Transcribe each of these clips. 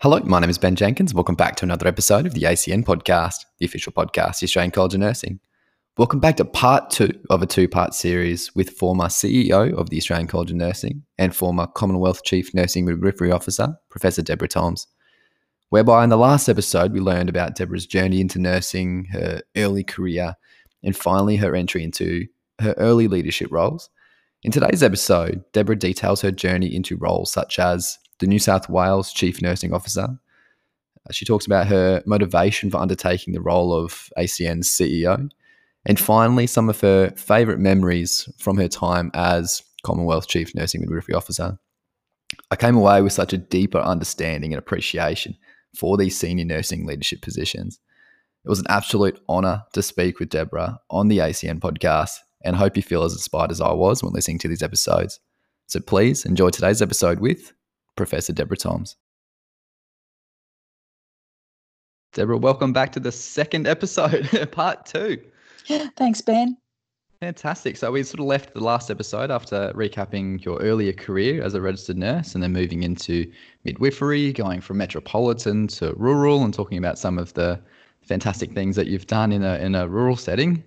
Hello, my name is Ben Jenkins. Welcome back to another episode of the ACN podcast, the official podcast of the Australian College of Nursing. Welcome back to part two of a two-part series with former CEO of the Australian College of Nursing and former Commonwealth Chief Nursing Midwifery Officer, Professor Deborah Thoms, whereby in the last episode we learned about Deborah's journey into nursing, her early career, and finally her entry into her early leadership roles. In today's episode, Deborah details her journey into roles such as the New South Wales Chief Nursing Officer. She talks about her motivation for undertaking the role of ACN's CEO. And finally, some of her favourite memories from her time as Commonwealth Chief Nursing Midwifery Officer. I came away with such a deeper understanding and appreciation for these senior nursing leadership positions. It was an absolute honour to speak with Deborah on the ACN podcast, and I hope you feel as inspired as I was when listening to these episodes. So please enjoy today's episode with Professor Deborah Thoms. Deborah, welcome back to the second episode, part two. Thanks, Ben. Fantastic. So we sort of left the last episode after recapping your earlier career as a registered nurse and then moving into midwifery, going from metropolitan to rural and talking about some of the fantastic things that you've done in a rural setting.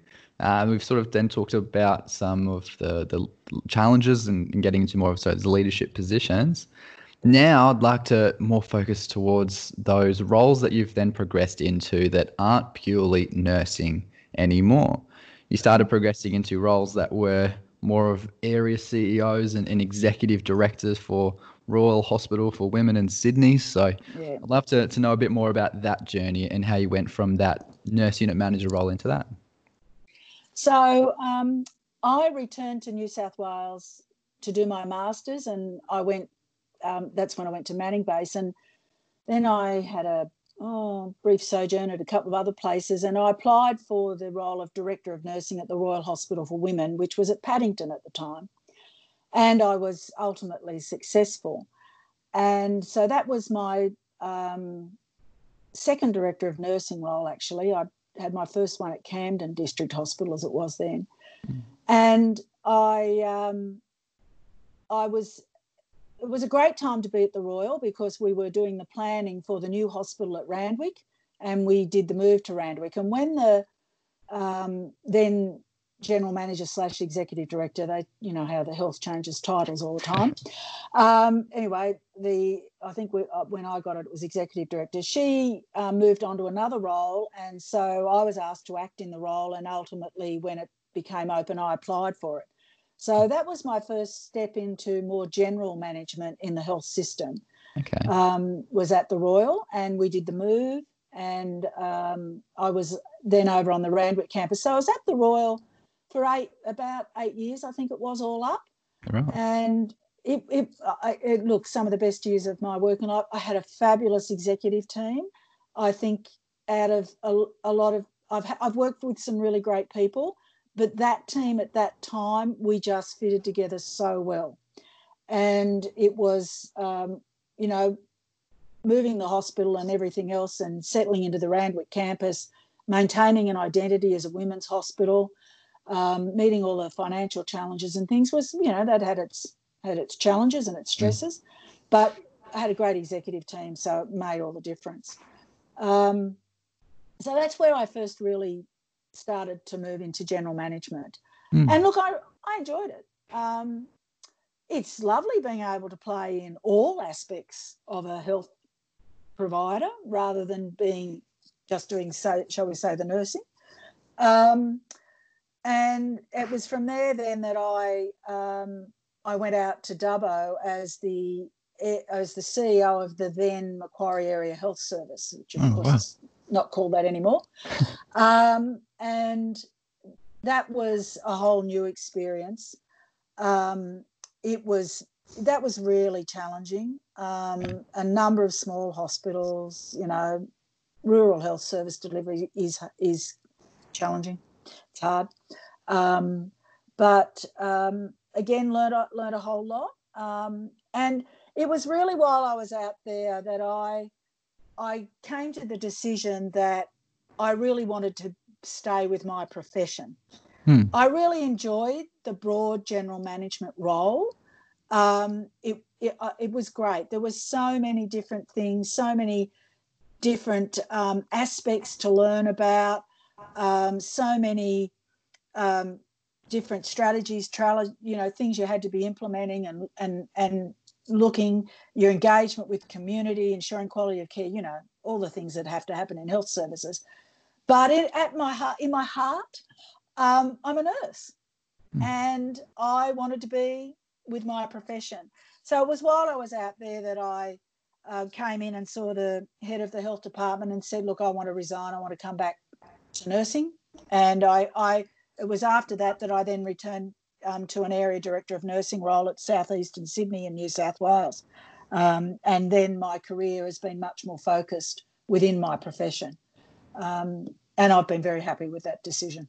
We've sort of then talked about some of the challenges and getting into more of those leadership positions. Now I'd like to more focus towards those roles that you've then progressed into that aren't purely nursing anymore. You started progressing into roles that were more of area CEOs and executive directors for Royal Hospital for Women in Sydney. So yeah. I'd love to know a bit more about that journey and how you went from that nurse unit manager role into that. So I returned to New South Wales to do my master's, and I went, that's when I went to Manning Base, and then I had a brief sojourn at a couple of other places, and I applied for the role of Director of Nursing at the Royal Hospital for Women, which was at Paddington at the time, and I was ultimately successful. And so that was my second Director of Nursing role, actually. I had my first one at Camden District Hospital, as it was then, and it was a great time to be at the Royal because we were doing the planning for the new hospital at Randwick, and we did the move to Randwick. And when the then general manager / executive director, they, you know how the health changes titles all the time. Anyway, when I got it, it was executive director. She moved on to another role, and so I was asked to act in the role. And ultimately, when it became open, I applied for it. So that was my first step into more general management in the health system. Okay. Was at the Royal, and we did the move, and I was then over on the Randwick campus. So I was at the Royal for about eight years, I think it was, all up. Right. And it looked some of the best years of my work, and I had a fabulous executive team. I think out of a lot of I've worked with some really great people. But that team at that time, we just fitted together so well. And it was, moving the hospital and everything else and settling into the Randwick campus, maintaining an identity as a women's hospital, meeting all the financial challenges and things was, that had its challenges and its stresses. But I had a great executive team, so it made all the difference. So that's where I first really started to move into general management. And look, I enjoyed it. It's lovely being able to play in all aspects of a health provider rather than being just doing, the nursing. And it was from there then that I went out to Dubbo as the CEO of the then Macquarie Area Health Service, which of course is not called that anymore. And that was a whole new experience. That was really challenging. A number of small hospitals, rural health service delivery is challenging. It's hard. But again, learned a whole lot. And it was really while I was out there that I came to the decision that I really wanted to stay with my profession. I really enjoyed the broad general management role. It it was great. There were so many different things, so many different aspects to learn about, so many different strategies, things you had to be implementing and looking, your engagement with community, ensuring quality of care, all the things that have to happen in health services. But in my heart, I'm a nurse, and I wanted to be with my profession. So it was while I was out there that I came in and saw the head of the health department and said, look, I want to resign. I want to come back to nursing. And it was after that I then returned to an area director of nursing role at Southeastern Sydney in New South Wales. And then my career has been much more focused within my profession. And I've been very happy with that decision.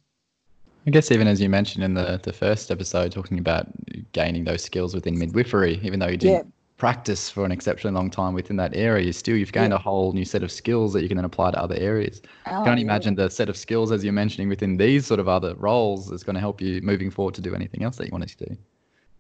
I guess even as you mentioned in the first episode, talking about gaining those skills within midwifery, even though you didn't practice for an exceptionally long time within that area, you've gained a whole new set of skills that you can then apply to other areas. I can't imagine the set of skills, as you're mentioning, within these sort of other roles is going to help you moving forward to do anything else that you wanted to do.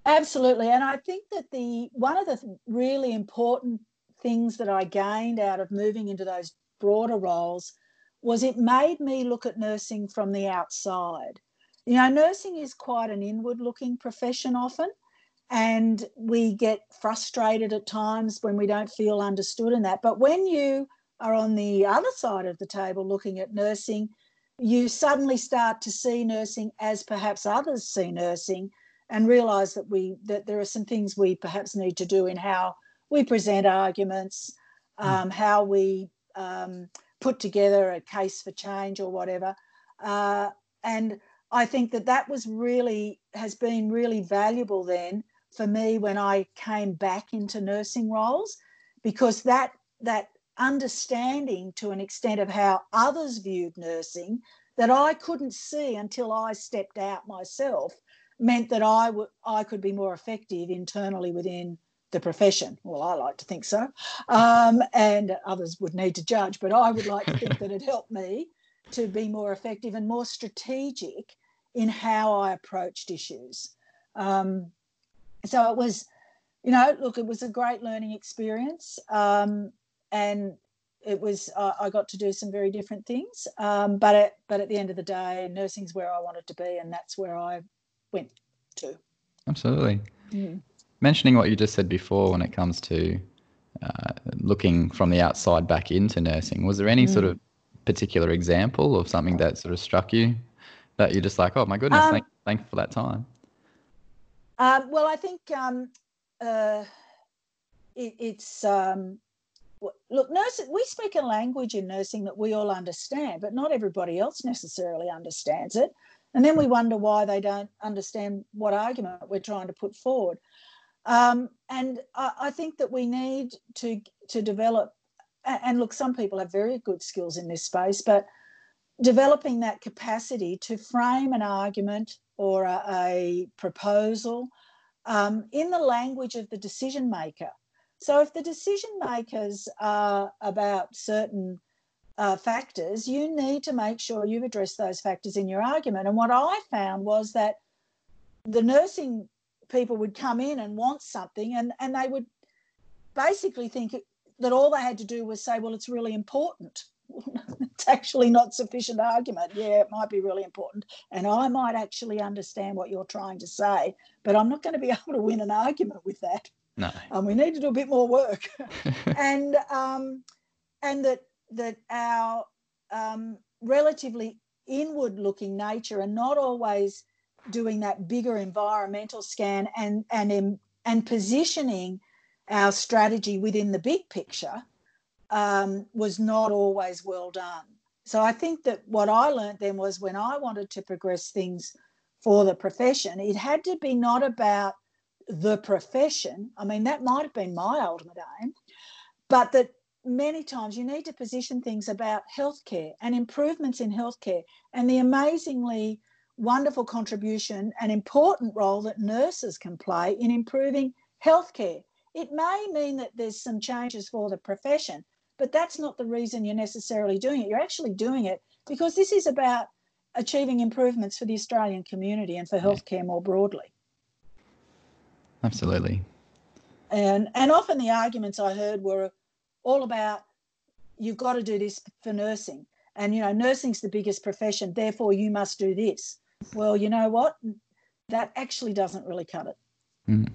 Absolutely. And I think that one of the really important things that I gained out of moving into those broader roles was it made me look at nursing from the outside. Nursing is quite an inward-looking profession often, and we get frustrated at times when we don't feel understood in that. But when you are on the other side of the table looking at nursing, you suddenly start to see nursing as perhaps others see nursing and realise that that there are some things we perhaps need to do in how we present arguments, how we put together a case for change or whatever. And I think that was has been really valuable then for me when I came back into nursing roles, because that understanding to an extent of how others viewed nursing that I couldn't see until I stepped out myself meant that I could be more effective internally within the profession. Well, I like to think so, and others would need to judge, but I would like to think that it helped me to be more effective and more strategic in how I approached issues. So it was, it was a great learning experience, and it was, I got to do some very different things, but at the end of the day, nursing's where I wanted to be, and that's where I went to. Absolutely. Mm. Mentioning what you just said before when it comes to looking from the outside back into nursing, was there any sort of particular example of something that sort of struck you that you're just like, oh my goodness, thankful for that time? Well, I think nursing, we speak a language in nursing that we all understand, but not everybody else necessarily understands it. And then we wonder why they don't understand what argument we're trying to put forward. And I think that we need to develop, and look, some people have very good skills in this space, but developing that capacity to frame an argument or a proposal in the language of the decision maker. So if the decision makers are about certain factors, you need to make sure you've addressed those factors in your argument. And what I found was that the nursing people would come in and want something, and they would basically think that all they had to do was say, well, it's really important. It's actually not sufficient argument. Yeah, it might be really important, and I might actually understand what you're trying to say, but I'm not going to be able to win an argument with that. No. And we need to do a bit more work. And that our relatively inward-looking nature and not always doing that bigger environmental scan and positioning our strategy within the big picture was not always well done. So I think that what I learned then was when I wanted to progress things for the profession, it had to be not about the profession. I mean, that might have been my ultimate aim, but that many times you need to position things about healthcare and improvements in healthcare and the amazingly wonderful contribution and important role that nurses can play in improving healthcare. It may mean that there's some changes for the profession, but that's not the reason you're necessarily doing it. You're actually doing it because this is about achieving improvements for the Australian community and for healthcare more broadly. Absolutely. And often the arguments I heard were all about, you've got to do this for nursing. And, you know, nursing's the biggest profession, therefore you must do this. Well, you know what? That actually doesn't really cut it. Mm.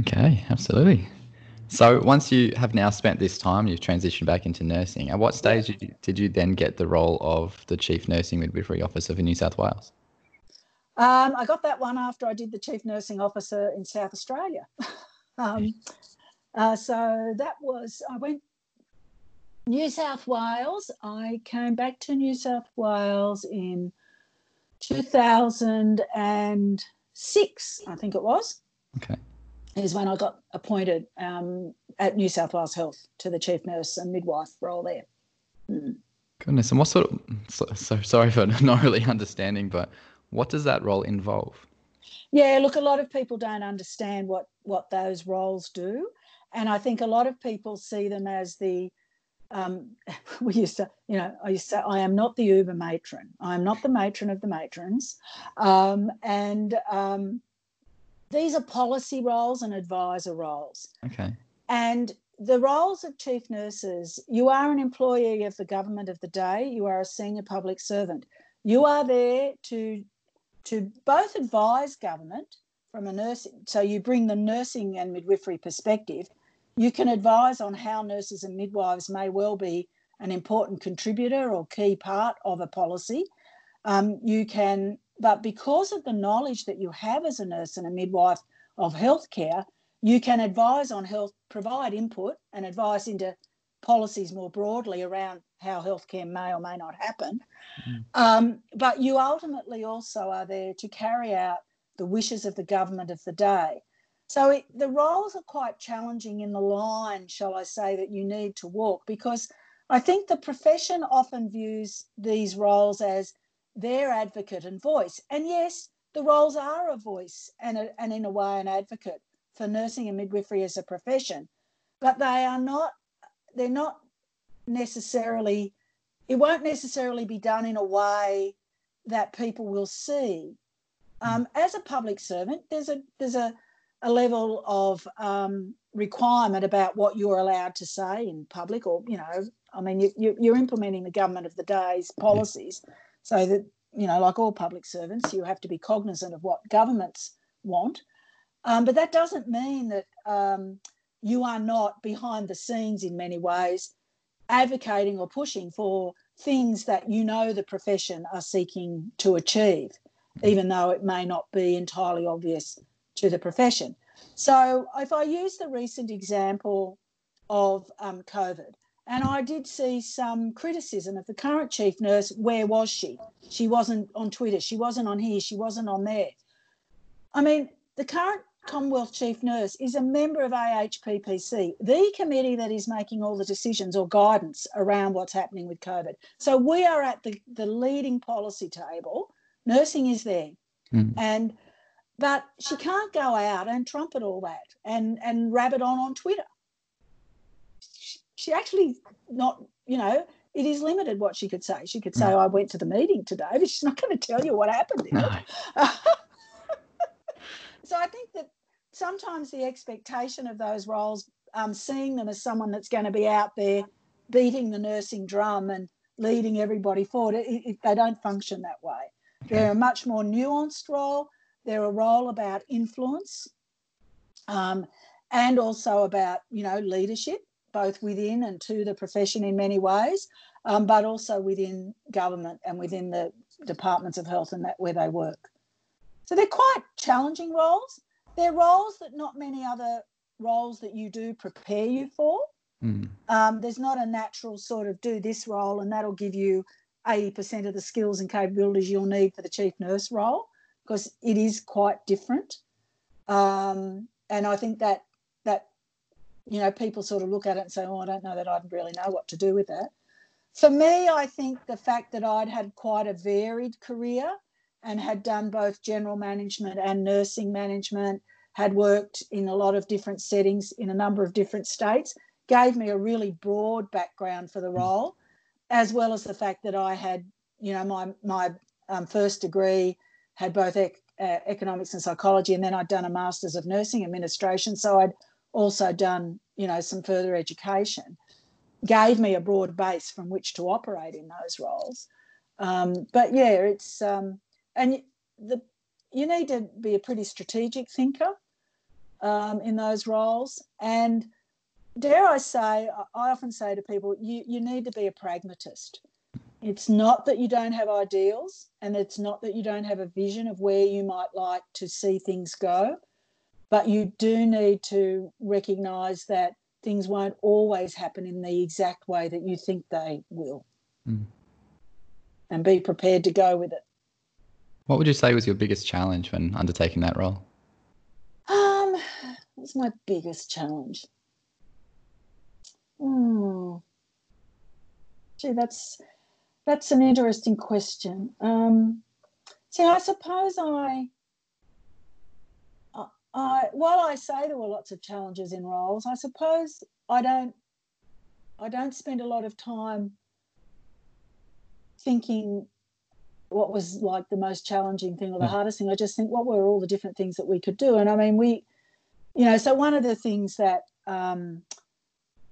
Okay, absolutely. So once you have now spent this time, you've transitioned back into nursing. At what stage did you then get the role of the Chief Nursing Midwifery Officer for New South Wales? I got that one after I did the Chief Nursing Officer in South Australia. So that was, I went New South Wales. I came back to New South Wales in 2006, I think it was. Okay. Is when I got appointed at New South Wales Health to the Chief Nurse and Midwife role there. Mm. Goodness. And what sort of, so sorry for not really understanding, but what does that role involve? Yeah, look, a lot of people don't understand what those roles do. And I think a lot of people see them as the, we used to, you know, I used to say, I am not the Uber matron. I am not the matron of the matrons. These are policy roles and advisor roles. Okay. And the roles of chief nurses, you are an employee of the government of the day. You are a senior public servant. You are there to both advise government from a nursing, so you bring the nursing and midwifery perspective. You can advise on how nurses and midwives may well be an important contributor or key part of a policy. You can... But because of the knowledge that you have as a nurse and a midwife of healthcare, you can advise on health, provide input and advice into policies more broadly around how healthcare may or may not happen. Mm. But you ultimately also are there to carry out the wishes of the government of the day. So the roles are quite challenging in the line, shall I say, that you need to walk, because I think the profession often views these roles as their advocate and voice. And yes, the roles are a voice and in a way an advocate for nursing and midwifery as a profession, but they are not, they're not necessarily, it won't necessarily be done in a way that people will see. As a public servant, there's a level of requirement about what you're allowed to say in public, or, you know, I mean, you're implementing the government of the day's policies. Yeah. So that, you know, like all public servants, you have to be cognizant of what governments want. But that doesn't mean that you are not behind the scenes in many ways advocating or pushing for things that you know the profession are seeking to achieve, even though it may not be entirely obvious to the profession. So if I use the recent example of COVID, and I did see some criticism of the current chief nurse. Where was she? She wasn't on Twitter. She wasn't on here. She wasn't on there. I mean, the current Commonwealth chief nurse is a member of AHPPC, the committee that is making all the decisions or guidance around what's happening with COVID. So we are at the leading policy table. Nursing is there. Mm. But she can't go out and trumpet all that and rabbit on Twitter. She actually not, you know, it is limited what she could say. She could say, I went to the meeting today, but she's not going to tell you what happened. No. So I think that sometimes the expectation of those roles, seeing them as someone that's going to be out there beating the nursing drum and leading everybody forward, they don't function that way. Okay. They're a much more nuanced role. They're a role about influence and also about, you know, leadership, both within and to the profession in many ways, but also within government and within the departments of health and that where they work. So they're quite challenging roles. They're roles that not many other roles that you do prepare you for. Mm. There's not a natural sort of do this role and that'll give you 80% of the skills and capabilities you'll need for the chief nurse role, because it is quite different. And I think that you know, people sort of look at it and say, oh, I don't know that I'd really know what to do with that. For me, I think the fact that I'd had quite a varied career and had done both general management and nursing management, had worked in a lot of different settings in a number of different states, gave me a really broad background for the role, as well as the fact that I had, you know, my first degree had both economics and psychology, and then I'd done a Masters of Nursing Administration, so I'd also done, you know, some further education, gave me a broad base from which to operate in those roles. But yeah, it's and you need to be a pretty strategic thinker in those roles. And dare I say, I often say to people, you need to be a pragmatist. It's not that you don't have ideals, and it's not that you don't have a vision of where you might like to see things go, but you do need to recognise that things won't always happen in the exact way that you think they will, and be prepared to go with it. What would you say was your biggest challenge when undertaking that role? What's my biggest challenge? Gee, that's an interesting question. See, I suppose I while I say there were lots of challenges in roles, I suppose I don't spend a lot of time thinking what was like the most challenging thing or the hardest thing. I just think what were all the different things that we could do. And I mean, so one of the things that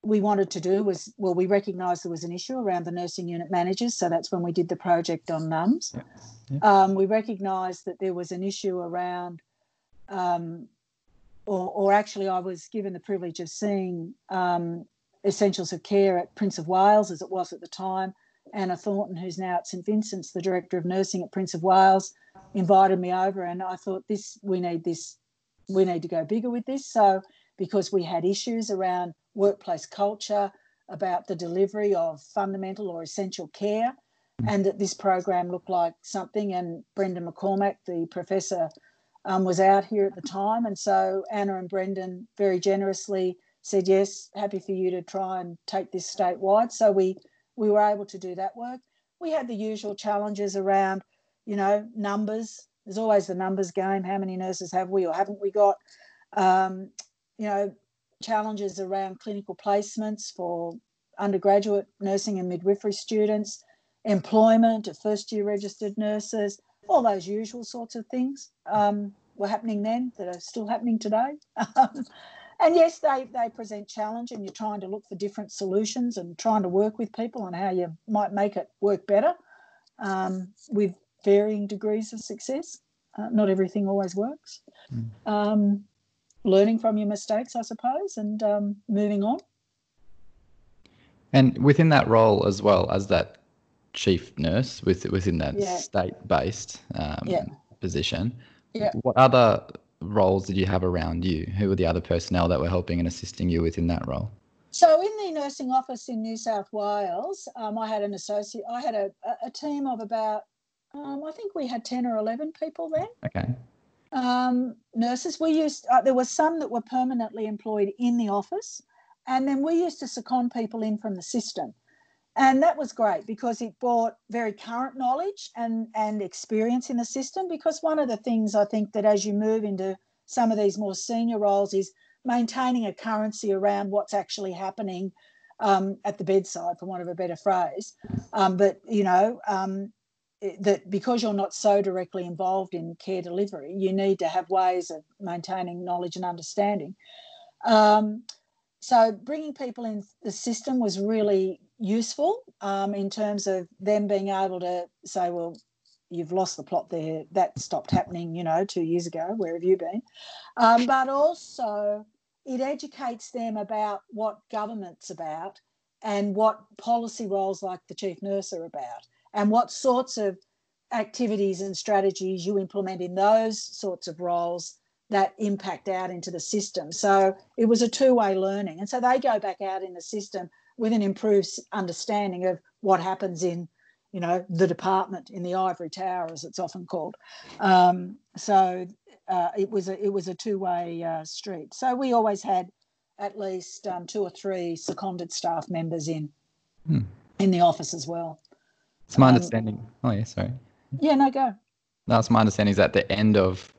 we wanted to do was, well, we recognised there was an issue around the nursing unit managers, so that's when we did the project on mums. Yeah. Yeah. We recognised that there was an issue around, or actually I was given the privilege of seeing Essentials of Care at Prince of Wales, as it was at the time. Anna Thornton, who's now at St Vincent's, the Director of Nursing at Prince of Wales, invited me over, and I thought, we need to go bigger with this. So because we had issues around workplace culture, about the delivery of fundamental or essential care, and that this program looked like something. And Brendan McCormack, the professor, was out here at the time. And so Anna and Brendan very generously said, yes, happy for you to try and take this statewide. So we were able to do that work. We had the usual challenges around, you know, numbers. There's always the numbers game. How many nurses have we or haven't we got? You know, challenges around clinical placements for undergraduate nursing and midwifery students, employment of first-year registered nurses, all those usual sorts of things were happening then that are still happening today. And, yes, they present challenge, and you're trying to look for different solutions and trying to work with people on how you might make it work better with varying degrees of success. Not everything always works. Learning from your mistakes, I suppose, and moving on. And within that role, as well as that chief nurse, within that state-based position, what other roles did you have around you? Who were the other personnel that were helping and assisting you within that role? So in the nursing office in New South Wales, I had an associate. I had a team of about, I think we had 10 or 11 people then. Okay. Nurses, we used, there were some that were permanently employed in the office, and then we used to second people in from the system, and that was great because it brought very current knowledge and experience in the system. Because one of the things I think that as you move into some of these more senior roles is maintaining a currency around what's actually happening at the bedside, for want of a better phrase, but you know, that because you're not so directly involved in care delivery, you need to have ways of maintaining knowledge and understanding. So bringing people in the system was really useful in terms of them being able to say, well, you've lost the plot there. That stopped happening, you know, 2 years ago. Where have you been? But also it educates them about what government's about and what policy roles like the chief nurse are about, and what sorts of activities and strategies you implement in those sorts of roles that impact out into the system. So it was a two-way learning. And so they go back out in the system with an improved understanding of what happens in, you know, the department, in the ivory tower, as it's often called. It was a two-way street. So we always had at least two or three seconded staff members in the office as well. It's my understanding. Oh, yeah, sorry. Yeah, no, go. That's my understanding, is at the end of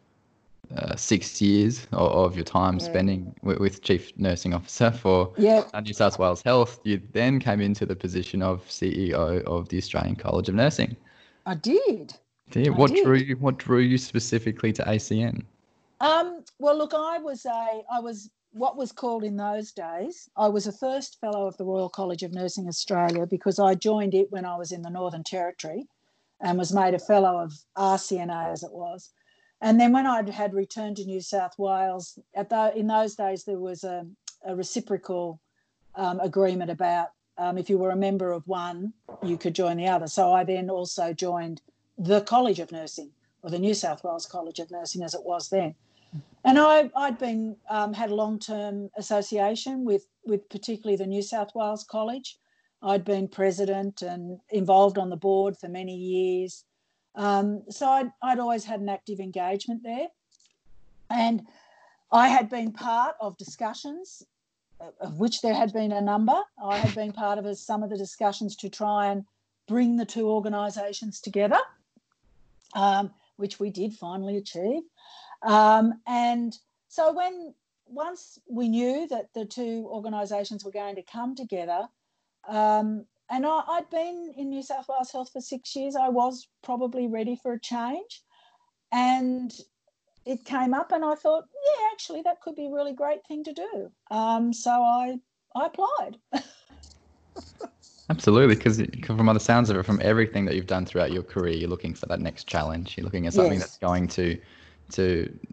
6 years of your time spending with Chief Nursing Officer for New South Wales Health, you then came into the position of CEO of the Australian College of Nursing. I did. What drew you specifically to ACN? Well, look, I was what was called in those days, I was a first fellow of the Royal College of Nursing Australia, because I joined it when I was in the Northern Territory and was made a fellow of RCNA as it was. And then when I had returned to New South Wales, in those days there was a reciprocal agreement about if you were a member of one, you could join the other. So I then also joined the College of Nursing, or the New South Wales College of Nursing as it was then. And I'd been had a long-term association with particularly the New South Wales College. I'd been president and involved on the board for many years. So I'd always had an active engagement there. And I had been part of discussions, of which there had been a number. I had been part of some of the discussions to try and bring the two organisations together, which we did finally achieve. And so once we knew that the two organisations were going to come together, and I'd been in New South Wales Health for 6 years, I was probably ready for a change. And it came up and I thought, yeah, actually, that could be a really great thing to do. So I applied. Absolutely, because from the sounds of it, from everything that you've done throughout your career, you're looking for that next challenge. You're looking at something that's going to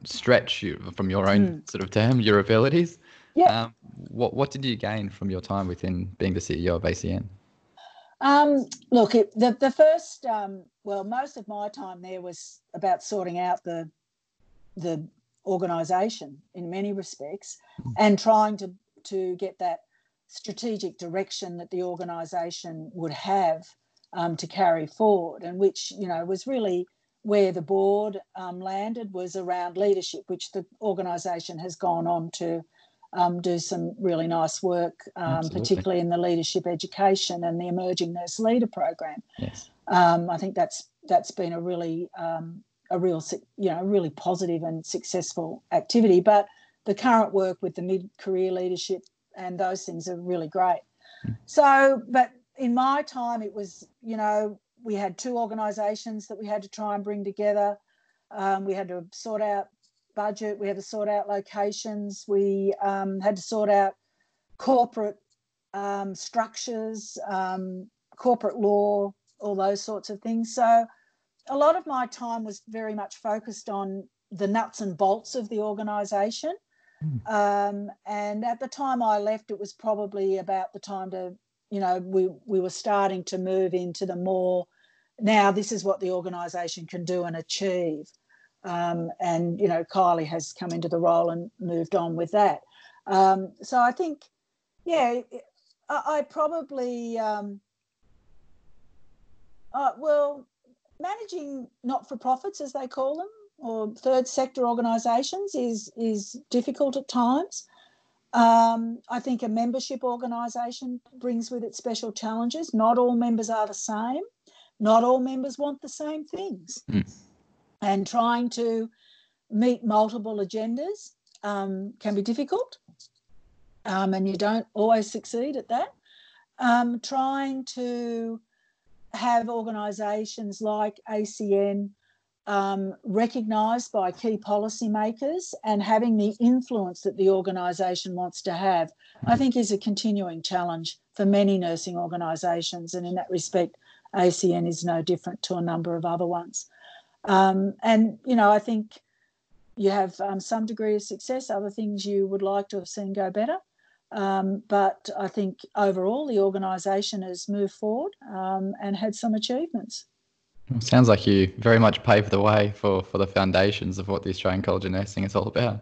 stretch you, from your own sort of term, your abilities. Yeah. What did you gain from your time within being the CEO of ACN? Look, the first, well, most of my time there was about sorting out the organisation in many respects and trying to get that strategic direction that the organisation would have to carry forward, and which, you know, was really where the board landed, was around leadership, which the organisation has gone on to do some really nice work, particularly in the leadership education and the emerging nurse leader program. Yes. I think that's been a really really positive and successful activity. But the current work with the mid-career leadership and those things are really great. So, but in my time, it was, you know, we had two organisations that we had to try and bring together. We had to sort out budget. We had to sort out locations. We had to sort out corporate structures, corporate law, all those sorts of things. So a lot of my time was very much focused on the nuts and bolts of the organisation. And at the time I left, it was probably about the time to, you know, we were starting to move into the more, now this is what the organisation can do and achieve. And, you know, Kylie has come into the role and moved on with that. So I think, yeah, I probably, well, managing not-for-profits, as they call them, or third sector organisations is difficult at times. I think a membership organisation brings with it special challenges. Not all members are the same. Not all members want the same things. And trying to meet multiple agendas can be difficult, and you don't always succeed at that. Trying to have organisations like ACN recognised by key policymakers and having the influence that the organisation wants to have, I think, is a continuing challenge for many nursing organisations, and in that respect ACN is no different to a number of other ones. And, you know, I think you have some degree of success, other things you would like to have seen go better. But I think overall the organisation has moved forward and had some achievements. Well, it sounds like you very much paved the way for the foundations of what the Australian College of Nursing is all about.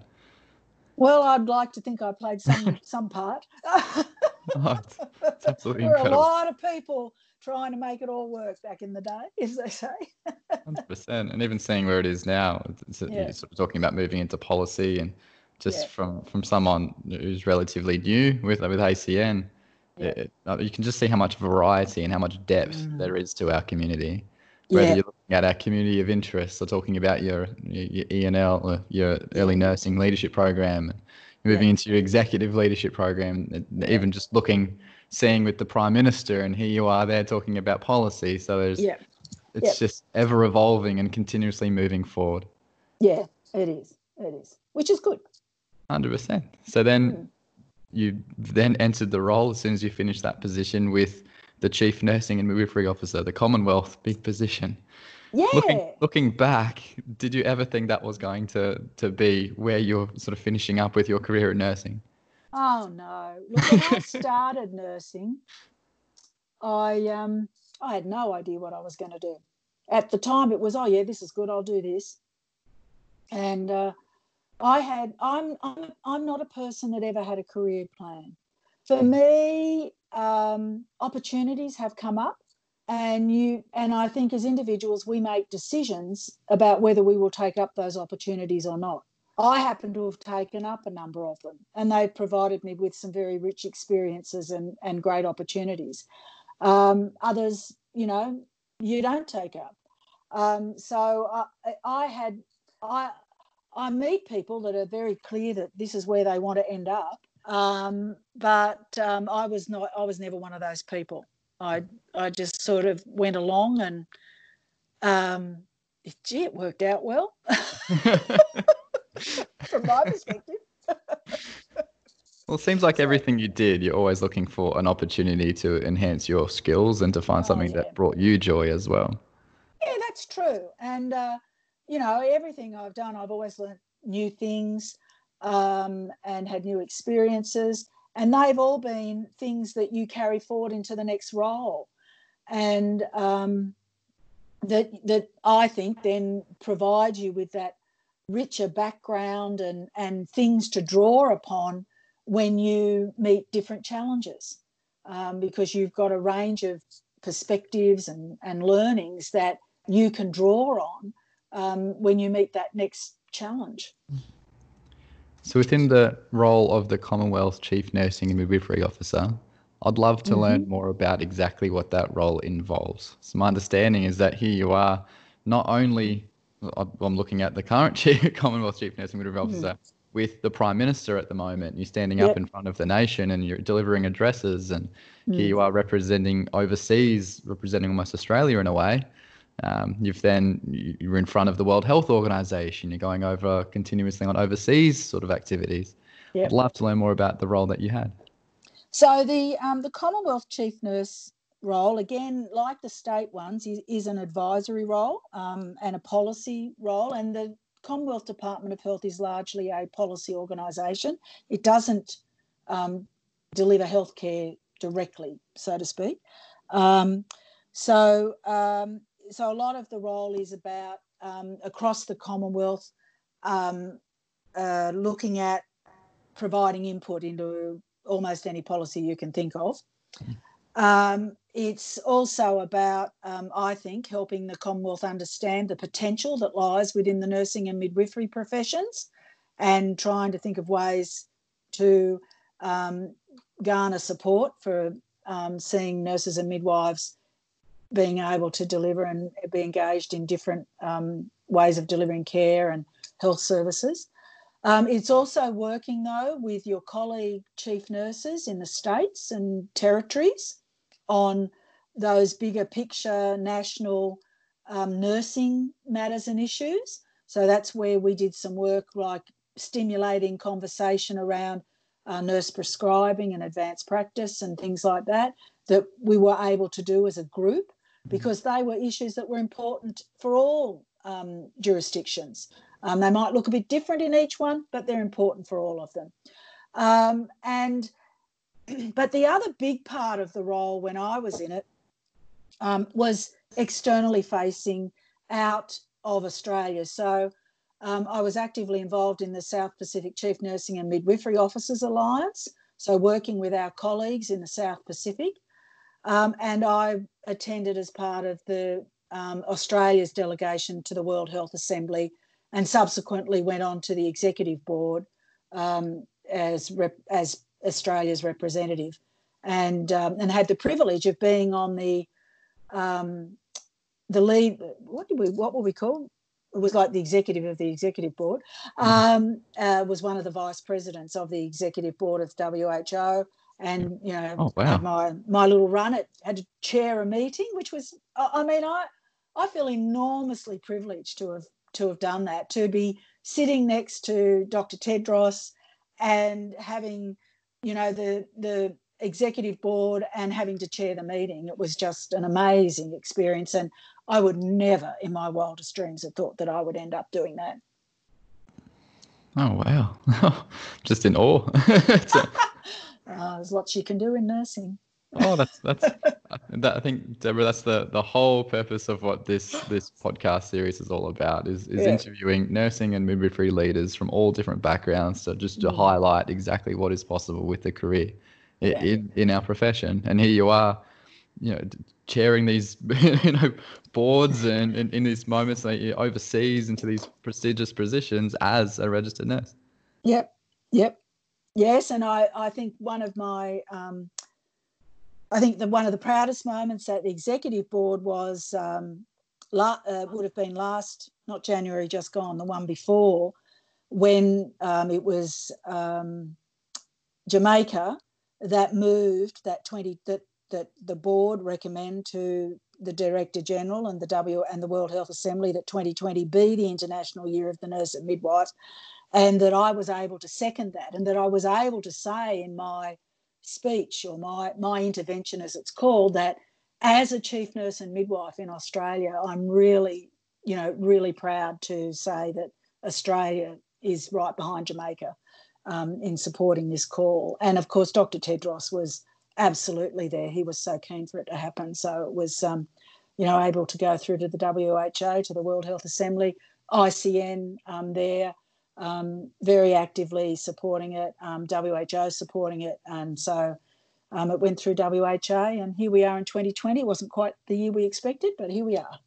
Well, I'd like to think I played some part. It's absolutely incredible. A lot of people trying to make it all work back in the day, as they say. 100%. And even seeing where it is now, you're sort of talking about moving into policy, and just from someone who's relatively new with ACN, you can just see how much variety and how much depth there is to our community. Whether you're looking at our community of interest or talking about your ENL or your early nursing leadership program, moving into your executive leadership program, even just seeing with the Prime Minister, and here you are there talking about policy. So there's It's just ever evolving and continuously moving forward. Yeah, it is. It is, which is good. 100%. So then you then entered the role as soon as you finished that position with the Chief Nursing and Midwifery Officer, the Commonwealth, big position. Yeah. Looking back, did you ever think that was going to be where you're sort of finishing up with your career in nursing? Oh, no. Look, when I started nursing, I had no idea what I was going to do. At the time, it was, oh, yeah, this is good, I'll do this. And I'm not a person that ever had a career plan. For me, opportunities have come up, and I think as individuals we make decisions about whether we will take up those opportunities or not. I happen to have taken up a number of them, and they've provided me with some very rich experiences and great opportunities. Others, you know, you don't take up. So I meet people that are very clear that this is where they want to end up, but I was never one of those people. I just sort of went along, and it worked out well from my perspective. Well, it seems like everything you did, you're always looking for an opportunity to enhance your skills and to find something that brought you joy as well. Yeah, that's true. And, you know, everything I've done, I've always learned new things and had new experiences. And they've all been things that you carry forward into the next role, and that I think then provides you with that richer background and things to draw upon when you meet different challenges, because you've got a range of perspectives and learnings that you can draw on when you meet that next challenge. So within the role of the Commonwealth Chief Nursing and Midwifery Officer, I'd love to learn more about exactly what that role involves. So my understanding is that here you are, not only, I'm looking at the current Commonwealth Chief Nursing and Midwifery Officer with the Prime Minister at the moment, you're standing up in front of the nation and you're delivering addresses, and here you are representing overseas, representing almost Australia in a way. You're in front of the World Health Organization. You're going over continuously on overseas sort of activities. Yep. I'd love to learn more about the role that you had. So the Commonwealth Chief Nurse role, again, like the state ones, is an advisory role and a policy role. And the Commonwealth Department of Health is largely a policy organisation. It doesn't deliver healthcare directly, so to speak. So a lot of the role is about across the Commonwealth looking at providing input into almost any policy you can think of. It's also about, I think, helping the Commonwealth understand the potential that lies within the nursing and midwifery professions and trying to think of ways to garner support for seeing nurses and midwives being able to deliver and be engaged in different ways of delivering care and health services. It's also working, though, with your colleague chief nurses in the states and territories on those bigger picture national nursing matters and issues. So that's where we did some work like stimulating conversation around nurse prescribing and advanced practice and things like that we were able to do as a group, because they were issues that were important for all jurisdictions. They might look a bit different in each one, but they're important for all of them. But the other big part of the role when I was in it was externally facing out of Australia. So I was actively involved in the South Pacific Chief Nursing and Midwifery Officers Alliance, so working with our colleagues in the South Pacific. And I attended as part of the Australia's delegation to the World Health Assembly, and subsequently went on to the Executive Board as Australia's representative, and had the privilege of being on the lead. What were we called? It was like the executive of the Executive Board. Was one of the vice presidents of the Executive Board of WHO. And, you know, had my little run at had to chair a meeting, which was, I mean, I I feel enormously privileged to have done that, to be sitting next to Dr. Tedros and having, you know, the executive board and having to chair the meeting. It was just an amazing experience, and I would never in my wildest dreams have thought that I would end up doing that. Oh, wow. Just in awe. There's lots you can do in nursing. Oh, I think, Deborah, that's the whole purpose of what this podcast series is all about, is interviewing nursing and midwifery leaders from all different backgrounds, so just to highlight exactly what is possible with the career in our profession. And here you are, you know, chairing these, you know, boards and in these moments that you're overseas into these prestigious positions as a registered nurse. Yep. Yes, and I think one of my... I think that one of the proudest moments at the executive board was would have been last, not January just gone, the one before, when it was Jamaica that moved that the board recommend to the Director General and the World Health Assembly that 2020 be the International Year of the Nurse and Midwife, and that I was able to second that, and that I was able to say in my speech, or my intervention as it's called, that as a chief nurse and midwife in Australia, I'm really, you know, really proud to say that Australia is right behind Jamaica in supporting this call. And of course, Dr. Tedros was absolutely there. He was so keen for it to happen. So it was, you know, able to go through to the WHO, to the World Health Assembly, ICN there. Very actively supporting it, WHO supporting it, and so it went through WHA, and here we are in 2020. It wasn't quite the year we expected, but here we are.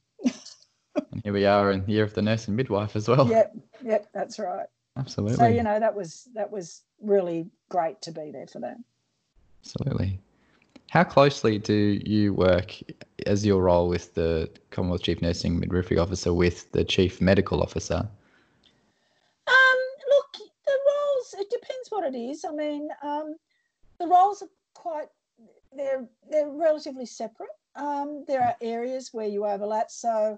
And here we are in the Year of the Nurse and Midwife as well. Yep, that's right. Absolutely. So, you know, that was really great to be there for that. Absolutely. How closely do you work as your role with the Commonwealth Chief Nursing Midwifery Officer with the Chief Medical Officer? It depends what it is. I mean, the roles are they're relatively separate. There are areas where you overlap. So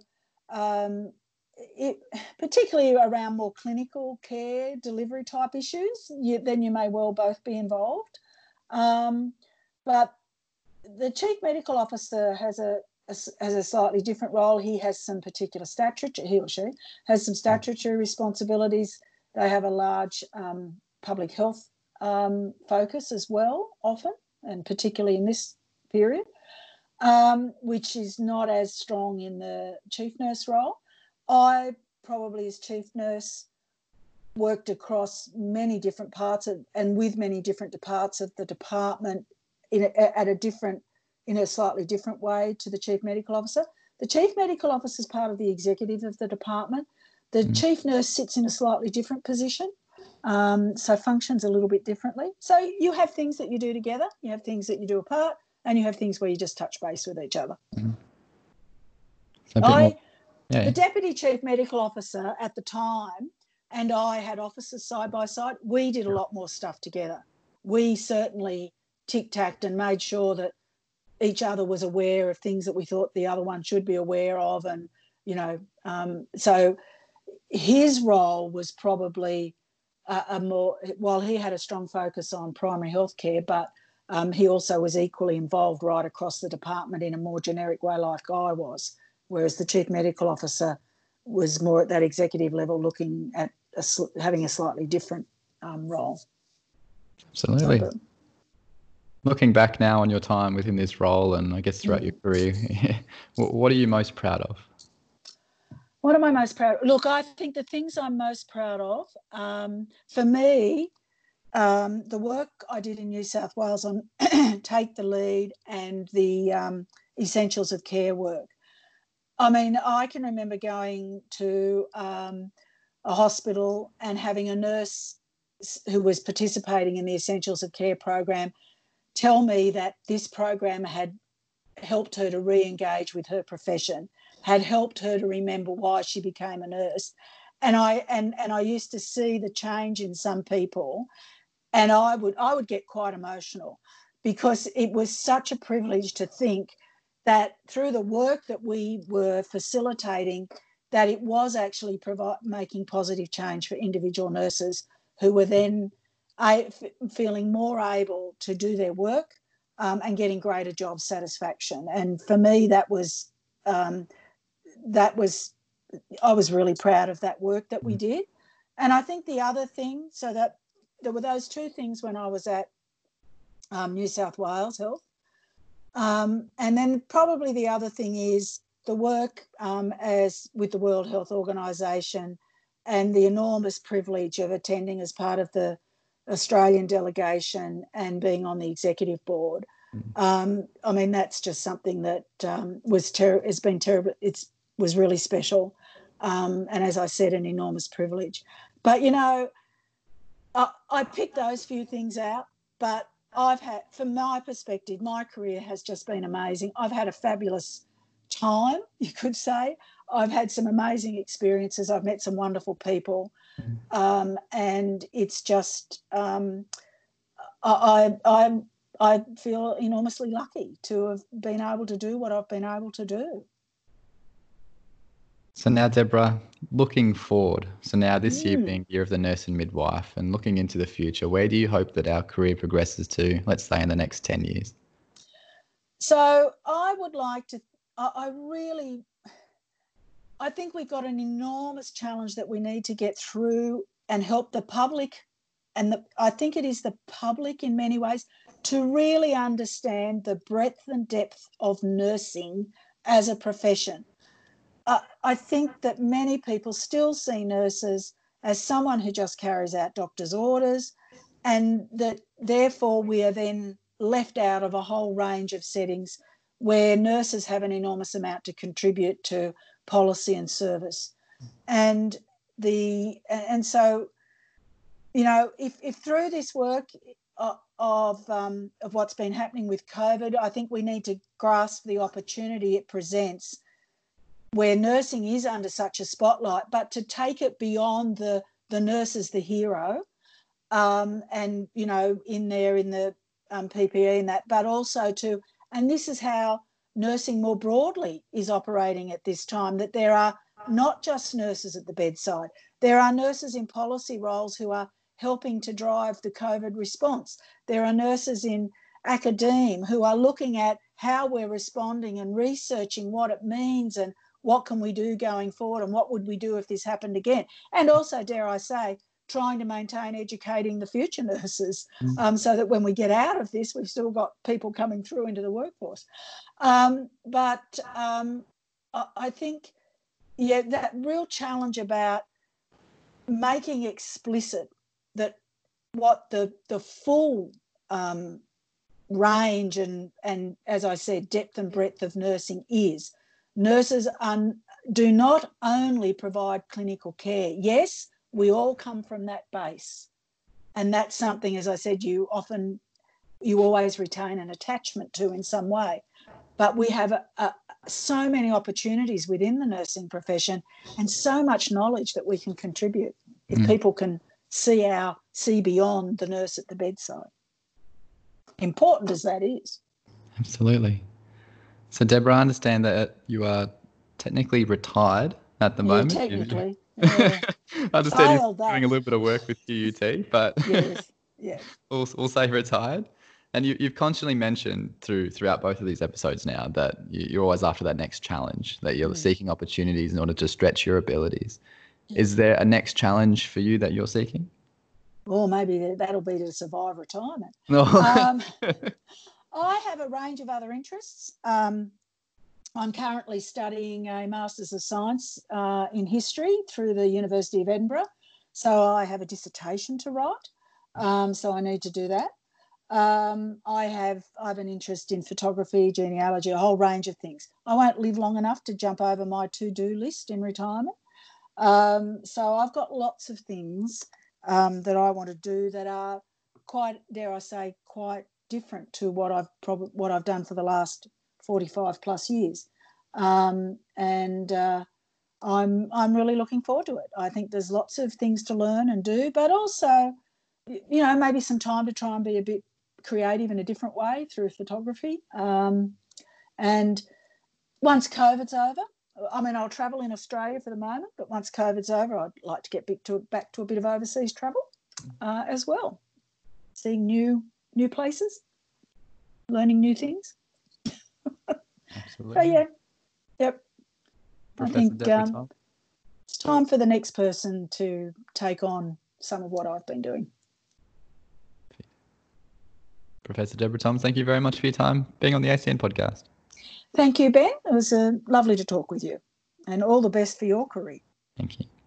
particularly around more clinical care, delivery type issues, then you may well both be involved. But the Chief Medical Officer has a slightly different role. He has some particular statutory responsibilities. They have a large public health focus as well, often, and particularly in this period, which is not as strong in the chief nurse role. I probably, as chief nurse, worked across many different parts and with many different parts of the department in a slightly different way to the chief medical officer. The chief medical officer is part of the executive of the department. The chief nurse sits in a slightly different position, so functions a little bit differently. So you have things that you do together, you have things that you do apart, and you have things where you just touch base with each other. The deputy chief medical officer at the time and I had officers side by side. We did a lot more stuff together. We certainly tic-tacked and made sure that each other was aware of things that we thought the other one should be aware of, and, you know, so... His role was probably while he had a strong focus on primary health care, but he also was equally involved right across the department in a more generic way like I was, whereas the chief medical officer was more at that executive level looking at having a slightly different role. Absolutely. So, looking back now on your time within this role and I guess throughout your career, what are you most proud of? What am I most proud of? Look, I think the things I'm most proud of, for me, the work I did in New South Wales on Take the Lead and the Essentials of Care work. I mean, I can remember going to a hospital and having a nurse who was participating in the Essentials of Care program tell me that this program had helped her to re-engage with her profession, had helped her to remember why she became a nurse. And I used to see the change in some people, and I would get quite emotional, because it was such a privilege to think that through the work that we were facilitating, that it was actually making positive change for individual nurses who were then feeling more able to do their work and getting greater job satisfaction. And for me, I was really proud of that work that we did. And I think the other thing, so that there were those two things when I was at New South Wales Health. And then probably the other thing is the work with the World Health Organization and the enormous privilege of attending as part of the Australian delegation and being on the executive board. I mean, that's just something that has been terrible. It was really special. And as I said, an enormous privilege. But, you know, I picked those few things out, but from my perspective, my career has just been amazing. I've had a fabulous time, you could say. I've had some amazing experiences. I've met some wonderful people. And it's just, I feel enormously lucky to have been able to do what I've been able to do. So now, Deborah, looking forward, so now this year being Year of the Nurse and Midwife, and looking into the future, where do you hope that our career progresses to, let's say, in the next 10 years? So I think we've got an enormous challenge that we need to get through and help the public, and I think it is the public in many ways, to really understand the breadth and depth of nursing as a profession. I think that many people still see nurses as someone who just carries out doctor's orders, and that therefore we are then left out of a whole range of settings where nurses have an enormous amount to contribute to policy and service. And so, you know, if through this work of what's been happening with COVID, I think we need to grasp the opportunity it presents, where nursing is under such a spotlight, but to take it beyond the nurse as the hero, and, you know, in the PPE and that, but also to, and this is how nursing more broadly is operating at this time, that there are not just nurses at the bedside, there are nurses in policy roles who are helping to drive the COVID response. There are nurses in academe who are looking at how we're responding and researching what it means and what can we do going forward and what would we do if this happened again. And also, dare I say, trying to maintain educating the future nurses so that when we get out of this, we've still got people coming through into the workforce. I think, yeah, that real challenge about making explicit that what the full range and, as I said, depth and breadth of nursing is. Nurses do not only provide clinical care. Yes, we all come from that base. And that's something, as I said, you always retain an attachment to in some way. But we have so many opportunities within the nursing profession and so much knowledge that we can contribute if people can see beyond the nurse at the bedside. Important as that is. Absolutely. So, Deborah, I understand that you are technically retired at the moment. Technically. Yeah. I understand you're doing a little bit of work with QUT, but yes. Yeah. We'll say retired. And you've constantly mentioned throughout both of these episodes now that you're always after that next challenge, that you're seeking opportunities in order to stretch your abilities. Yeah. Is there a next challenge for you that you're seeking? Or maybe that'll be to survive retirement. I have a range of other interests. I'm currently studying a Masters of Science in History through the University of Edinburgh. So I have a dissertation to write. So I need to do that. I have an interest in photography, genealogy, a whole range of things. I won't live long enough to jump over my to-do list in retirement. So I've got lots of things that I want to do that are quite, dare I say, quite different to what I've done for the last 45 plus years, and I'm really looking forward to it. I think there's lots of things to learn and do, but also, you know, maybe some time to try and be a bit creative in a different way through photography, and once COVID's over, I mean, I'll travel in Australia for the moment, but once COVID's over, I'd like to get back to a bit of overseas travel as well. Seeing new places, learning new things. Absolutely. So, yeah, yep. Professor, I think it's time for the next person to take on some of what I've been doing. Professor Deborah Thoms, thank you very much for your time being on the ACN podcast. Thank you, Ben. It was lovely to talk with you, and all the best for your career. Thank you.